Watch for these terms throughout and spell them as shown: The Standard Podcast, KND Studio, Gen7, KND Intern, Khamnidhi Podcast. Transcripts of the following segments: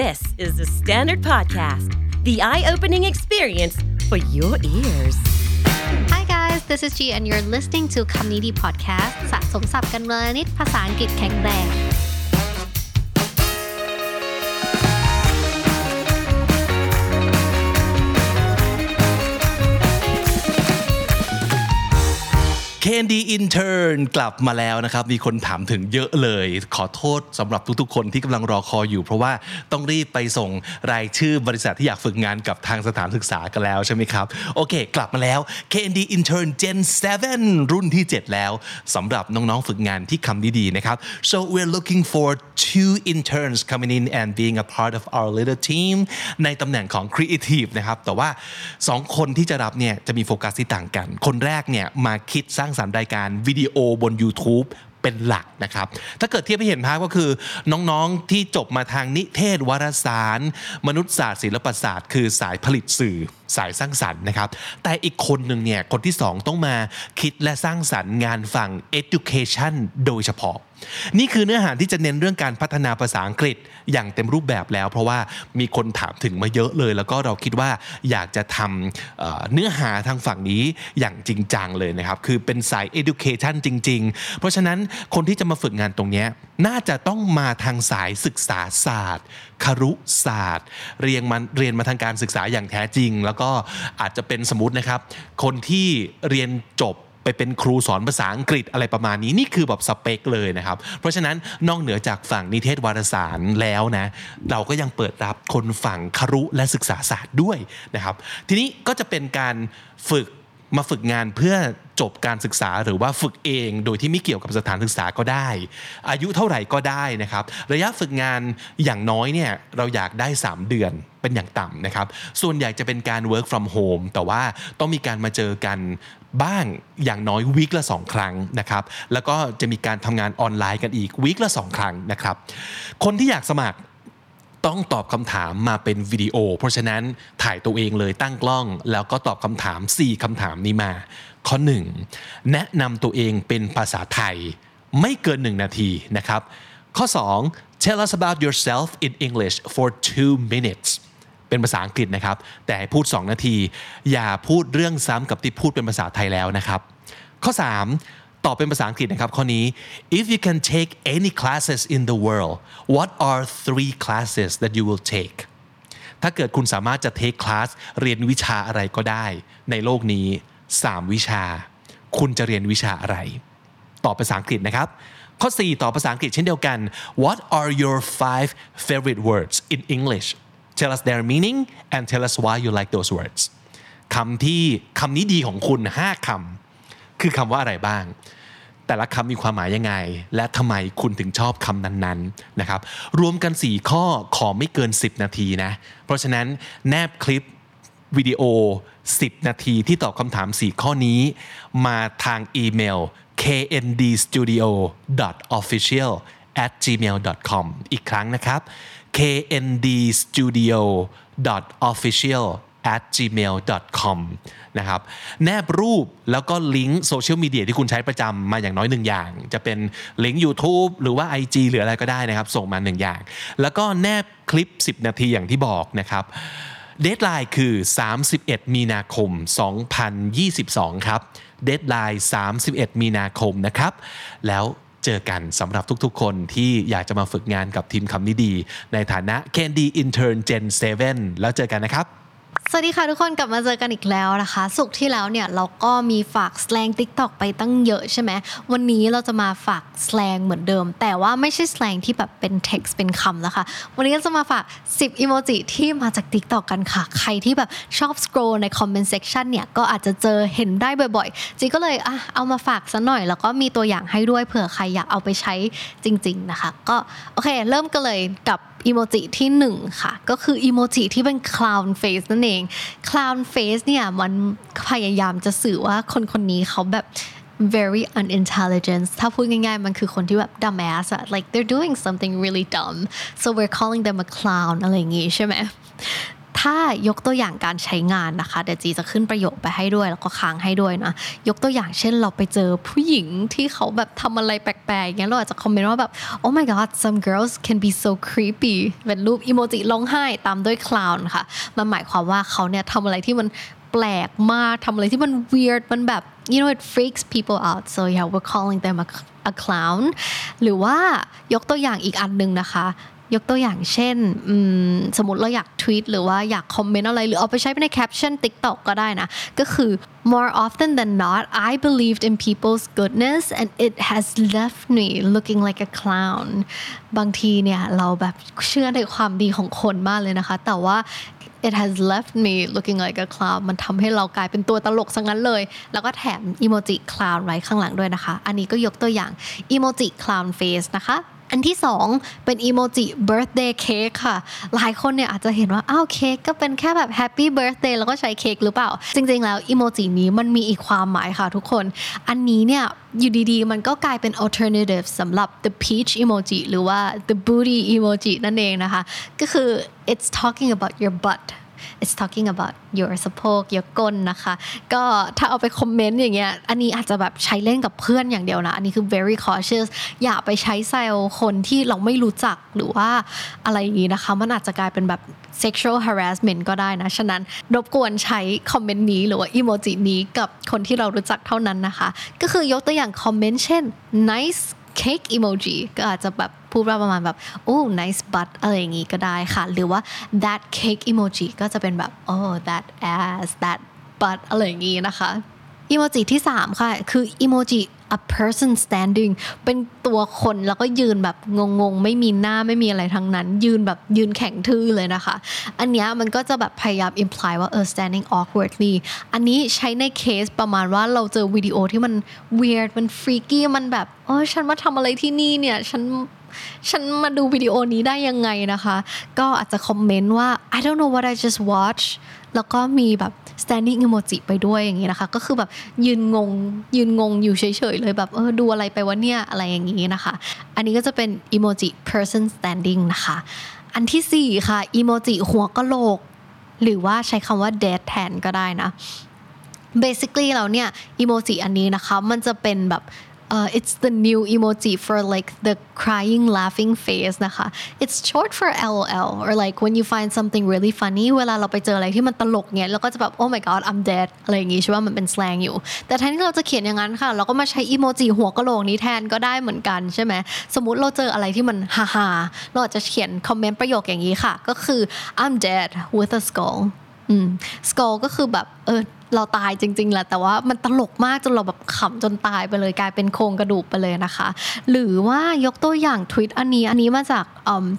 This is the Standard Podcast, the eye-opening experience for your ears. Hi guys, this is G and you're listening to Khamnidhi Podcast. สะสมศัพท์กันเมื่อนิดภาษาอังกฤษแข็งแรงKND Intern กลับมาแล้วนะครับมีคนถามถึงเยอะเลยขอโทษสำหรับทุกๆคนที่กำลังรอคอยอยู่เพราะว่าต้องรีบไปส่งรายชื่อบริษัทที่อยากฝึกงานกับทางสถานศึกษากันแล้วใช่ไหมครับโอเคกลับมาแล้ว KND Intern Gen 7 รุ่นที่ 7 แล้วสำหรับน้องๆฝึกงานที่คำดีๆนะครับ so we're looking for two interns coming in and being a part of our little team ในตำแหน่งของ Creative นะครับแต่ว่า2คนที่จะรับเนี่ยจะมีโฟกัสที่ต่างกันคนแรกเนี่ยมาคิดสร้างสรรค์รายการวิดีโอบน YouTube เป็นหลักนะครับถ้าเกิดเทียบให้เห็นภาพก็คือน้องๆที่จบมาทางนิเทศวารสารมนุษยศาสตร์ศิลปศาสตร์คือสายผลิตสื่อสายสร้างสรรค์นะครับแต่อีกคนหนึ่งเนี่ยคนที่สองต้องมาคิดและสร้างสรรค์งานฝั่ง education โดยเฉพาะนี่คือเนื้อหาที่จะเน้นเรื่องการพัฒนาภาษาอังกฤษอย่างเต็มรูปแบบแล้วเพราะว่ามีคนถามถึงมาเยอะเลยแล้วก็เราคิดว่าอยากจะทำเนื้อหาทางฝั่งนี้อย่างจริงจังเลยนะครับคือเป็นสาย education จริงๆเพราะฉะนั้นคนที่จะมาฝึกงานตรงนี้น่าจะต้องมาทางสายศึกษาศาสตร์ครุศาสตร์เรียนมาทางการศึกษาอย่างแท้จริงแล้วก็อาจจะเป็นสมมุตินะครับคนที่เรียนจบไปเป็นครูสอนภาษาอังกฤษอะไรประมาณนี้นี่คือแบบสเปคเลยนะครับเพราะฉะนั้นนอกเหนือจากฝั่งนิเทศวารสารแล้วนะเราก็ยังเปิดรับคนฝั่งครุและศึกษาศาสตร์ด้วยนะครับทีนี้ก็จะเป็นการมาฝึกงานเพื่อจบการศึกษาหรือว่าฝึกเองโดยที่ไม่เกี่ยวกับสถานศึกษาก็ได้อายุเท่าไหร่ก็ได้นะครับระยะฝึกงานอย่างน้อยเนี่ยเราอยากได้3เดือนเป็นอย่างต่ำนะครับส่วนใหญ่จะเป็นการ work from home แต่ว่าต้องมีการมาเจอกันบ้างอย่างน้อยวีคละ2ครั้งนะครับแล้วก็จะมีการทำงานออนไลน์กันอีกวีคละ2ครั้งนะครับคนที่อยากสมัครต้องตอบคำถามมาเป็นวิดีโอเพราะฉะนั้นถ่ายตัวเองเลยตั้งกล้องแล้วก็ตอบคำถาม4คำถามนี้มาข้อ1แนะนำตัวเองเป็นภาษาไทยไม่เกิน1นาทีนะครับข้อ2 Tell us about yourself in English for 2 minutes เป็นภาษาอังกฤษนะครับแต่ให้พูด2นาทีอย่าพูดเรื่องซ้ำกับที่พูดเป็นภาษาไทยแล้วนะครับข้อ3ตอบเป็นภาษาอังกฤษนะครับข้อนี้ If you can take any classes in the world what are 3 classes that you will take ถ้าเกิดคุณสามารถจะ take class เรียนวิชาอะไรก็ได้ในโลกนี้3วิชาคุณจะเรียนวิชาอะไรตอบภาษาอังกฤษนะครับข้อ4ตอบภาษาอังกฤษเช่นเดียวกัน What are your 5 favorite words in English Tell us their meaning and tell us why you like those words คำนี้ดีของคุณ5คำคือคำว่าอะไรบ้างแต่ละคำมีความหมายยังไงและทำไมคุณถึงชอบคำนั้นๆนะครับรวมกัน4ข้อขอไม่เกิน10นาทีนะเพราะฉะนั้นแนบคลิปวิดีโอ10นาทีที่ตอบคำถาม4ข้อนี้มาทางอีเมล kndstudio.official@gmail.com อีกครั้งนะครับ kndstudio.official@gmail.com นะครับแนบรูปแล้วก็ลิงก์โซเชียลมีเดียที่คุณใช้ประจำมาอย่างน้อย1อย่างจะเป็นลิงก์ YouTube หรือว่า IG หรืออะไรก็ได้นะครับส่งมา1อย่างแล้วก็แนบคลิป10นาทีอย่างที่บอกนะครับเดดไลน์คือ31มีนาคม2022ครับเดดไลน์31มีนาคมนะครับแล้วเจอกันสำหรับทุกๆคนที่อยากจะมาฝึกงานกับทีมคำนี้ดีในฐานะ Candy Intern Gen 7แล้วเจอกันนะครับสวัสดีค่ะทุกคนกลับมาเจอกันอีกแล้วนะคะศุกร์ที่แล้วเนี่ยเราก็มีฝากสแลง TikTok ไปตั้งเยอะใช่ไหมวันนี้เราจะมาฝากสแลงเหมือนเดิมแต่ว่าไม่ใช่สแลงที่แบบเป็น text เป็นคำแล้วค่ะวันนี้เราจะมาฝาก10อีโมจิที่มาจาก TikTok กันค่ะใครที่แบบชอบ scroll ใน comment section เนี่ยก็อาจจะเจอเห็นได้บ่อยๆจีก็เลยเอามาฝากซะหน่อยแล้วก็มีตัวอย่างให้ด้วยเผื่อใครอยากเอาไปใช้จริงๆนะคะก็โอเคเริ่มกันเลยกับอีโมจิที่1ค่ะก็คืออีโมจิที่เป็น clown face นั่นเอง clown face เนี่ยมันพยายามจะสื่อว่าคนนี้เขาแบบ very unintelligent ถ้าพูดง่ายๆมันคือคนที่แบบ dumbass อะ like they're doing something really dumb so we're calling them a clown อะไรอย่างงี้ใช่ไหม ถ้ายกตัวอย่างการใช้งานนะคะเดี๋ยวจีจะขึ้นประโยคไปให้ด้วยแล้วก็ค้างให้ด้วยนะยกตัวอย่างเช่นเราไปเจอผู้หญิงที่เขาแบบทำอะไรแปลกๆอย่างเงี้ยเราอาจจะคอมเมนต์ว่าแบบ oh my god some girls can be so creepy เป็นรูปอีโมจิร้องไห้ตามด้วยคลาวน์ค่ะมันหมายความว่าเขาเนี่ยทำอะไรที่มันแปลกมากทำอะไรที่มัน weird มันแบบ you know it freaks people out so yeah we're calling them a clown หรือว่ายกตัวอย่างอีกอันนึงนะคะยกตัวอย่างเช่นสมมุติเราอยากทวีตหรือว่าอยากคอมเมนต์อะไรหรือเอาไปใช้ในแคปชั่น TikTok ก็ได้นะก็คือ more often than not I believed in people's goodness and it has left me looking like a clown บางทีเนี่ยเราแบบเชื่อในความดีของคนมากเลยนะคะแต่ว่าIt has left me looking like a clown มันทำให้เรากลายเป็นตัวตลกซะงั้นเลยแล้วก็แถมอีโมจิ clown ไว้ข้างหลังด้วยนะคะอันนี้ก็ยกตัวอย่างอีโมจิ clown face นะคะอันที่สองเป็นอีโมจิ birthday cake ค่ะหลายคนเนี่ยอาจจะเห็นว่าอ้าวเค้กก็เป็นแค่แบบ happy birthday แล้วก็ใช้เค้กหรือเปล่าจริงๆแล้วอีโมจินี้มันมีอีกความหมายค่ะทุกคนอันนี้เนี่ยอยู่ดีๆมันก็กลายเป็น alternative สำหรับ the peach emoji หรือว่า the booty emoji นั่นเองนะคะก็คือ it's talking about your butt it's talking about your สะโพก your ก้นนะคะก็ถ้าเอาไปคอมเมนต์อย่างเงี้ยอันนี้อาจจะแบบใช้เล่นกับเพื่อนอย่างเดียวนะอันนี้คือ very cautious อย่าไปใช้แซวคนที่เราไม่รู้จักหรือว่าอะไรอย่างงี้นะคะมันอาจจะกลายเป็นแบบ sexual harassment ก็ได้นะฉะนั้นรบกวนใช้คอมเมนต์นี้หรือว่าอีโมจินี้กับคนที่เรารู้จักเท่านั้นนะคะก็คือยกตัวอย่างคอมเมนต์เช่น nice cake emoji ก็อาจจะแบบพูดประมาณแบบ oh nice butt อะไรอย่างงี้ก็ได้ค่ะหรือว่า that cake emoji ก็จะเป็นแบบ oh that ass that butt อะไรอย่างงี้นะคะอีโมจิที่3ค่ะคืออีโมจิ a person standing เป็นตัวคนแล้วก็ยืนแบบงงๆไม่มีหน้าไม่มีอะไรทั้งนั้นยืนแบบยืนแข็งทื่อเลยนะคะอันนี้มันก็จะแบบพยายาม imply ว่าstanding awkwardly อันนี้ใช้ในเคสประมาณว่าเราเจอวิดีโอที่มัน weird มัน freaky มันแบบฉันมาทำอะไรที่นี่เนี่ยฉันมาดูวิดีโอนี้ได้ยังไงนะคะก็อาจจะคอมเมนต์ว่า I don't know what I just watched แล้วก็มีแบบ standing emoji ไปด้วยอย่างงี้นะคะก็คือแบบยืนงงอยู่เฉยๆเลยแบบดูอะไรไปวะเนี่ยอะไรอย่างงี้นะคะอันนี้ก็จะเป็น emoji person standing นะคะอันที่4ค่ะ emoji หัวกะโหลกหรือว่าใช้คำว่า dead แทนก็ได้นะ basically แล้วเนี่ย emoji อันนี้นะคะมันจะเป็นแบบit's the new emoji for like the crying laughing face นะคะ it's short for LOL or like when you find something really funny เวลาเราไปเจออะไรที่มันตลกเงี้ยเราก็จะแบบ oh my god I'm dead อะไรอย่างงี้ใช่ป่ะมันเป็น slang อยู่แต่แทนที่เราจะเขียนอย่างนั้นค่ะเราก็มาใช้อีโมจิหัวกะโหลกนี้แทนก็ได้เหมือนกันใช่ไหมสมมุติเราเจออะไรที่มันฮ่าๆเราอาจจะเขียนคอมเมนต์ประโยคอย่างงี้ค่ะก็คือ I'm dead with a skull skull ก็คือแบบเราตายจริงๆแหละแต่ว่ามันตลกมากจนเราแบบขำจนตายไปเลยกลายเป็นโครงกระดูกไปเลยนะคะหรือว่ายกตัวอย่างทวิตอันนี้มาจาก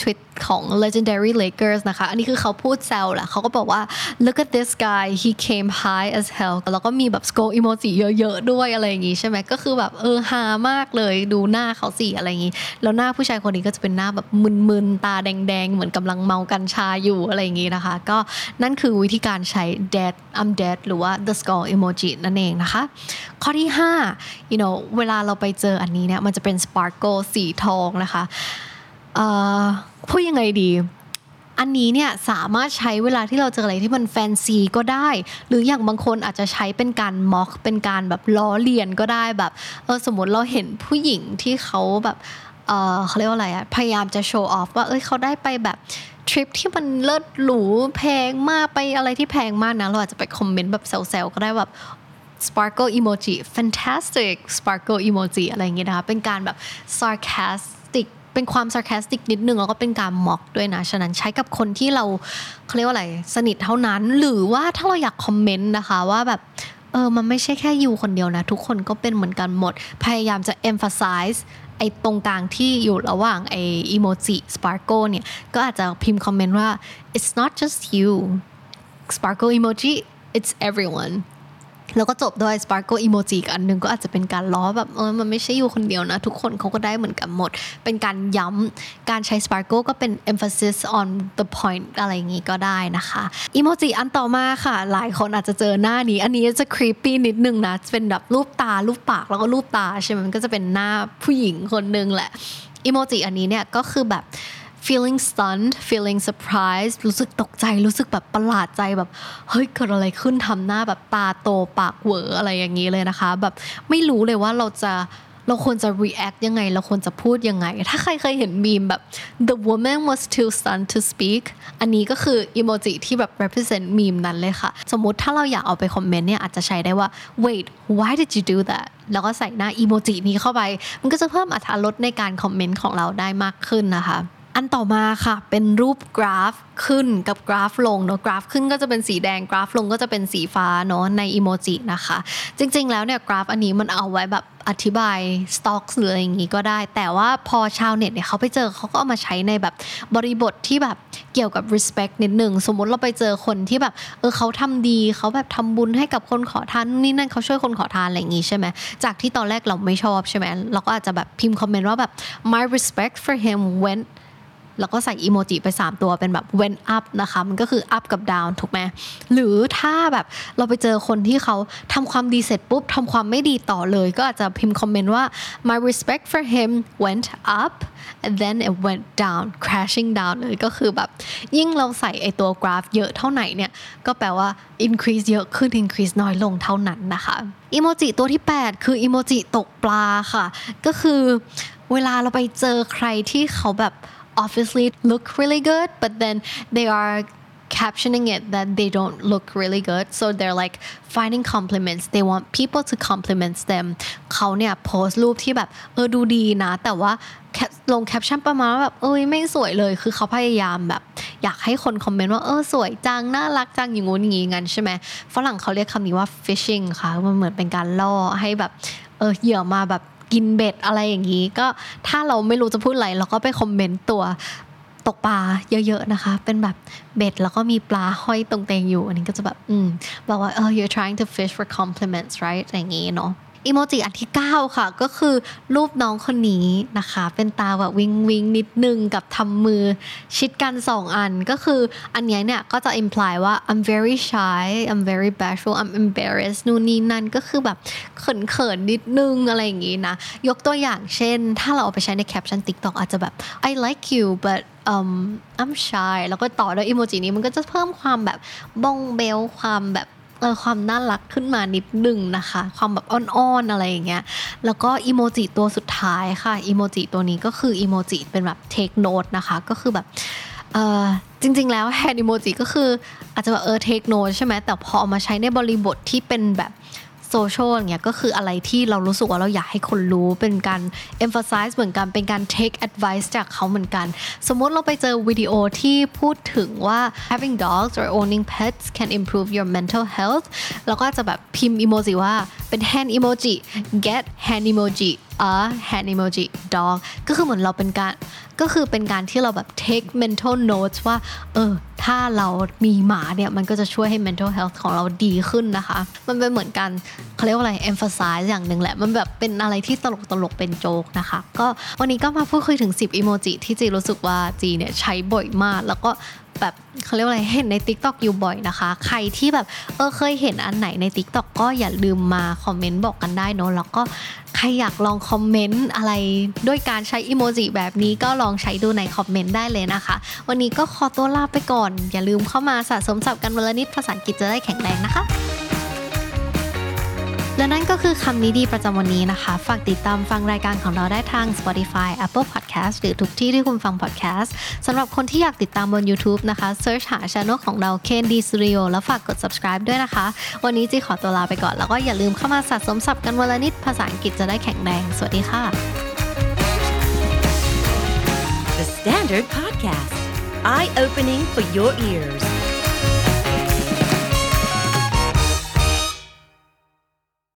ทวิตของ legendary Lakers นะคะอันนี้คือเขาพูดแซวแหละเขาก็บอกว่า look at this guy he came high as hell แล้วก็มีแบบ skull emoji เยอะๆด้วยอะไรอย่างงี้ใช่ไหมก็คือแบบฮามากเลยดูหน้าเขาสิอะไรอย่างงี้แล้วหน้าผู้ชายคนนี้ก็จะเป็นหน้าแบบมึนๆตาแดงๆเหมือนกำลังเมากัญชาอยู่อะไรอย่างงี้นะคะก็นั่นคือวิธีการใช้ dead I'm dead หรือว่า the skull emoji นั่นเองนะคะข้อที่5 you know เวลาเราไปเจออันนี้เนี่ยมันจะเป็น sparkle สีทองนะคะพูดยังไงดีอันนี้เนี่ยสามารถใช้เวลาที่เราเจออะไรที่มันแฟนซีก็ได้หรืออย่างบางคนอาจจะใช้เป็นการม็อกเป็นการแบบล้อเลียนก็ได้แบบสมมติเราเห็นผู้หญิงที่เขาแบบเขาเรียกว่าอะไรอะพยายามจะโชว์ออฟว่าเขาได้ไปแบบทริปที่มันเลิศหรูแพงมากไปอะไรที่แพงมากนะเราอาจจะไปคอมเมนต์แบบแซวๆก็ได้แบบ sparkle emoji fantastic sparkle emoji อะไรอย่างเงี้ยนะคะเป็นการแบบ sarcasticเป็นความ sarcastic นิดนึงแล้วก็เป็นการม็อกด้วยนะฉะนั้นใช้กับคนที่เขาเรียกว่าอะไรสนิทเท่านั้นหรือว่าถ้าเราอยากคอมเมนต์นะคะว่าแบบมันไม่ใช่แค่ยูคนเดียวนะทุกคนก็เป็นเหมือนกันหมดพยายามจะ emphasize ไอ้ตรงกลางที่อยู่ระหว่างไอ้อีโมจิ sparkle เนี่ยก็อาจจะพิมพ์คอมเมนต์ว่า it's not just you sparkle emoji it's everyoneแล้วก็จบด้วย sparkle emoji อีกอันนึงก็อาจจะเป็นการล้อแบบมันไม่ใช่อยู่คนเดียวนะทุกคนเขาก็ได้เหมือนกันหมดเป็นการย้ำการใช้ sparkle ก็เป็น emphasis on the point อะไรอย่างงี้ก็ได้นะคะ emoji อันต่อมาค่ะหลายคนอาจจะเจอหน้านี้อันนี้จะ creepy นิดนึงนะเป็นแบบรูปตารูปปากแล้วก็รูปตาใช่มั้ยมันก็จะเป็นหน้าผู้หญิงคนนึงแหละ emoji อันนี้เนี่ยก็คือแบบ feeling stunned feeling surprised รู้สึกตกใจรู้สึกแบบประหลาดใจแบบเฮ้ยเกิดอะไรขึ้นทำหน้าแบบตาโตปากเหวออะไรอย่างนี้เลยนะคะแบบไม่รู้เลยว่าเราควรจะ react ยังไงเราควรจะพูดยังไงถ้าใครเคยเห็นมีมแบบ the woman was too stunned to speak อันนี้ก็คืออีโมจิที่แบบ represent มีมนั้นเลยค่ะสมมุติถ้าเราอยากเอาไปคอมเมนต์เนี่ยอาจจะใช้ได้ว่า wait why did you do that แล้วก็ใส่หน้าอีโมจินี้เข้าไปมันก็จะเพิ่มอรรถรสในการคอมเมนต์ของเราได้มากขึ้นนะคะอันต่อมาค่ะเป็นรูปกราฟขึ้นกับกราฟลงเนาะกราฟขึ้นก็จะเป็นสีแดงกราฟลงก็จะเป็นสีฟ้าเนาะในอีโมจินะคะจริงๆแล้วเนี่ยกราฟอันนี้มันเอาไว้แบบอธิบาย stocks หรืออะไรอย่างงี้ก็ได้แต่ว่าพอชาวเน็ตเนี่ยเขาไปเจอเขาก็เอามาใช้ในแบบบริบทที่แบบเกี่ยวกับ respect นิดนึงสมมติเราไปเจอคนที่แบบเขาทำดีเขาแบบทำบุญให้กับคนขอทานนี่นั่นเขาช่วยคนขอทานอะไรอย่างงี้ใช่ไหมจากที่ตอนแรกเราไม่ชอบใช่ไหมเราก็อาจจะแบบพิมพ์คอมเมนต์ว่าแบบ my respect for him wentแล้วก็ใส่อีโมจิไป3ตัวเป็นแบบ went up นะคะมันก็คือ up กับ down ถูกไหมหรือถ้าแบบเราไปเจอคนที่เขาทำความดีเสร็จปุ๊บทำความไม่ดีต่อเลยก็อาจจะพิมพ์คอมเมนต์ว่า my respect for him went up and then it went down crashing down เลยก็คือแบบยิ่งเราใส่ไอตัวกราฟเยอะเท่าไหร่เนี่ยก็แปลว่า increase เยอะขึ้น increase น้อยลงเท่านั้นนะคะอีโมจิตัวที่8คืออีโมจิตกปลาค่ะก็คือเวลาเราไปเจอใครที่เขาแบบobviously look really good but then they are captioning it that they don't look really good so they're like finding compliments they want people to compliment them เขาเนี่ยโพสรูปที่แบบดูดีนะแต่ว่าลงแคปชั่นประมาณแบบไม่สวยเลยคือเขาพยายามแบบอยากให้คนคอมเมนต์ว่าสวยจังน่ารักจังอย่างงู้นอย่างงี้งั้นใช่ไหมฝรั่งเขาเรียกคำนี้ว่า fishing ค่ะมันเหมือนเป็นการล่อให้แบบเหยื่อมาแบบกินเบ็ดอะไรอย่างนี้ก็ถ้าเราไม่รู้จะพูดอะไรเราก็ไปคอมเมนต์ตัวตกปลาเยอะๆนะคะเป็นแบบเบ็ดแล้วก็มีปลาห้อยตรงเตงอยู่อันนี้ก็จะแบบบอกว่าyou're trying to fish for compliments right อย่างนี้เนาะอีโมจิอันที่9ค่ะก็คือรูปน้องคนนี้นะคะเป็นตาแบบวิงวิงนิดนึงกับทำมือชิดกัน2อันก็คืออันนี้เนี่ยก็จะ imply ว่า I'm very shy I'm very bashful I'm embarrassed นู่นนี่นั่นก็คือแบบเขินๆนิดนึงอะไรอย่างงี้นะยกตัวอย่างเช่นถ้าเราเอาไปใช้ในแคปชั่น TikTok อาจจะแบบ I like you but I'm shy แล้วก็ต่อด้วยอีโมจินี้มันก็จะเพิ่มความแบบบ้องเบลความแบบความน่ารักขึ้นมานิดนึงนะคะความแบบอ่อนๆอะไรอย่างเงี้ยแล้วก็อีโมจิตัวสุดท้ายค่ะอีโมจิตัวนี้ก็คืออีโมจิเป็นแบบ take note นะคะก็คือแบบจริงๆแล้วแฮนด์อีโมจิก็คืออาจจะแบบtake note ใช่ไหมแต่พอเอามาใช้ในบริบทที่เป็นแบบโซเชียลอย่างเงี้ยก็คืออะไรที่เรารู้สึกว่าเราอยากให้คนรู้เป็นการ emphasize เหมือนกันเป็นการ take advice จากเขาเหมือนกันสมมติเราไปเจอวิดีโอที่พูดถึงว่า having dogs or owning pets can improve your mental health แล้วก็จะแบบพิมพ์อีโมจิว่าเป็น hand emoji get hand emoji hand emoji dog ก็คือเหมือนเราเป็นการที่เราแบบ take mental notes ว่าถ้าเรามีหมาเนี่ยมันก็จะช่วยให้ mental health ของเราดีขึ้นนะคะมันเป็นเหมือนกันเขาเรียกว่าอะไร emphasize อย่างนึงแหละมันแบบเป็นอะไรที่ตลกๆเป็นโจ๊กนะคะก็วันนี้ก็มาพูดคุยถึง10อีโมจิที่จีรู้สึกว่าจีเนี่ยใช้บ่อยมากแล้วก็แบบเขาเรียกว่าอะไรเห็นใน TikTok อยู่บ่อยนะคะใครที่แบบเคยเห็นอันไหนใน TikTok ก็อย่าลืมมาคอมเมนต์บอกกันได้เนาะแล้วก็ใครอยากลองคอมเมนต์อะไรด้วยการใช้อีโมจิแบบนี้ก็ลองใช้ดูในคอมเมนต์ได้เลยนะคะวันนี้ก็ขอตัวลาไปก่อนอย่าลืมเข้ามาสะสมศัพท์กันวันละนิดภาษาอังกฤษจะได้แข็งแรงนะคะและนั่นก็คือคำนี้ดีประจำวันนี้นะคะฝากติดตามฟังรายการของเราได้ทาง Spotify Apple Podcast หรือทุกที่ที่คุณฟัง podcast สำหรับคนที่อยากติดตามบน YouTube นะคะ search หา channel ของเรา KND Studio แล้วฝากกด subscribe ด้วยนะคะวันนี้จีขอตัวลาไปก่อนแล้วก็อย่าลืมเข้ามาสะสมศัพท์กันวันละนิดภาษาอังกฤษจะได้แข็งแรงสวัสดีค่ะ The Standard Podcast Eye Opening for Your Ears